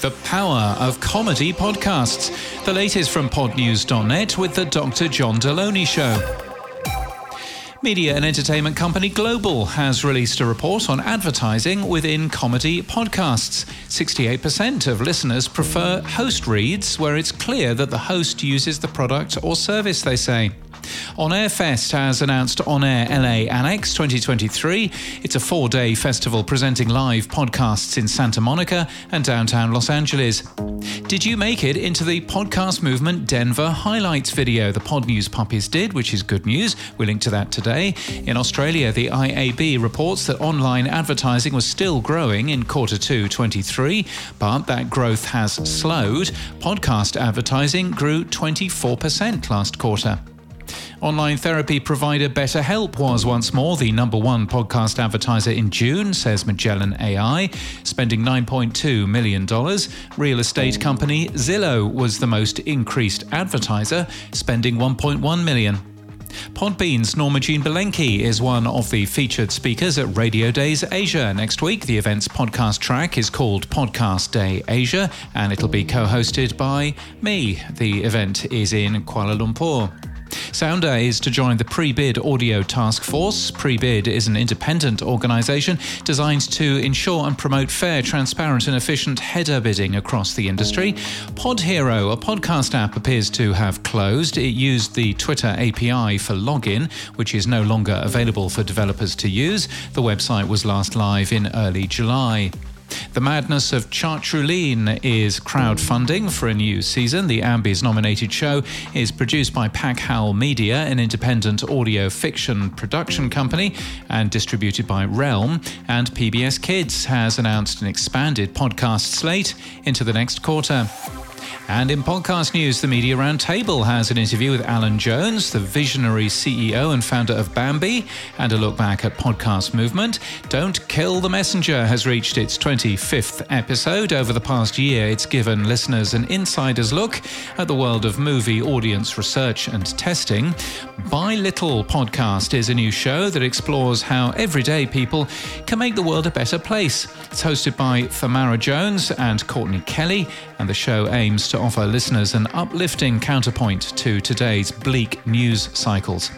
The Power of Comedy Podcasts. The latest from podnews.net with the Dr. John Deloney Show. Media and entertainment company Global has released a report on advertising within comedy podcasts. 68% of listeners prefer host reads where it's clear that the host uses the product or service, they say. On Air Fest has announced On Air LA Annex 2023. It's a 4-day festival presenting live podcasts in Santa Monica and downtown Los Angeles. Did you make it into the Podcast Movement Denver highlights video? The Pod News Puppies did, which is good news. We'll link to that today. In Australia, the IAB reports that online advertising was still growing in Q2 2023, but that growth has slowed. Podcast advertising grew 24% last quarter. Online therapy provider BetterHelp was once more the number one podcast advertiser in June, says Magellan AI, spending $9.2 million. Real estate company Zillow was the most increased advertiser, spending $1.1 million. Podbean's Norma Jean Belenke is one of the featured speakers at Radio Days Asia next week. The event's podcast track is called Podcast Day Asia, and it'll be co-hosted by me. The event is in Kuala Lumpur. Sounder is to join the Prebid Audio Task Force. Prebid is an independent organisation designed to ensure and promote fair, transparent and efficient header bidding across the industry. PodHero, a podcast app, appears to have closed. It used the Twitter API for login, which is no longer available for developers to use. The website was last live in early July. The Madness of Chartroulin is crowdfunding for a new season. The Ambies-nominated show is produced by Pac Howl Media, an independent audio fiction production company, and distributed by Realm. And PBS Kids has announced an expanded podcast slate into the next quarter. And in podcast news, the Media Roundtable has an interview with Alan Jones, the visionary CEO and founder of Bambi, and a look back at podcast movement. Don't Kill the Messenger has reached its 25th episode. Over the past year, it's given listeners an insider's look at the world of movie audience research and testing. Buy Little Podcast is a new show that explores how everyday people can make the world a better place. It's hosted by Tamara Jones and Courtney Kelly, and the show aims to offer listeners an uplifting counterpoint to today's bleak news cycles.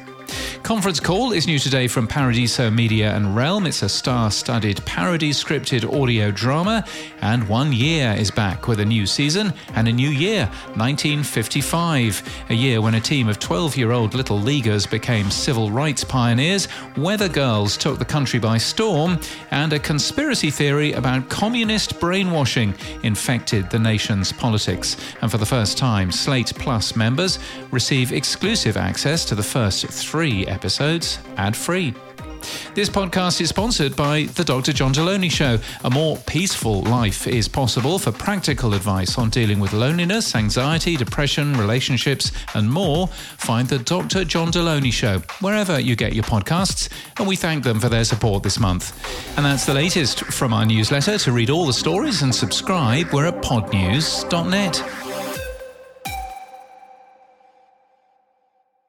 Conference Call is new today from Paradiso Media and Realm. It's a star-studded parody-scripted audio drama, and One Year is back with a new season and a new year, 1955, a year when a team of 12-year-old little leaguers became civil rights pioneers, weather girls took the country by storm, and a conspiracy theory about communist brainwashing infected the nation's politics. And for the first time, Slate Plus members receive exclusive access to the first three episodes ad-free. This podcast is sponsored by The Dr. John Deloney Show. A more peaceful life is possible. For practical advice on dealing with loneliness, anxiety, depression, relationships, and more, find The Dr. John Deloney Show wherever you get your podcasts, and we thank them for their support this month. And that's the latest from our newsletter. To read all the stories and subscribe, we're at podnews.net.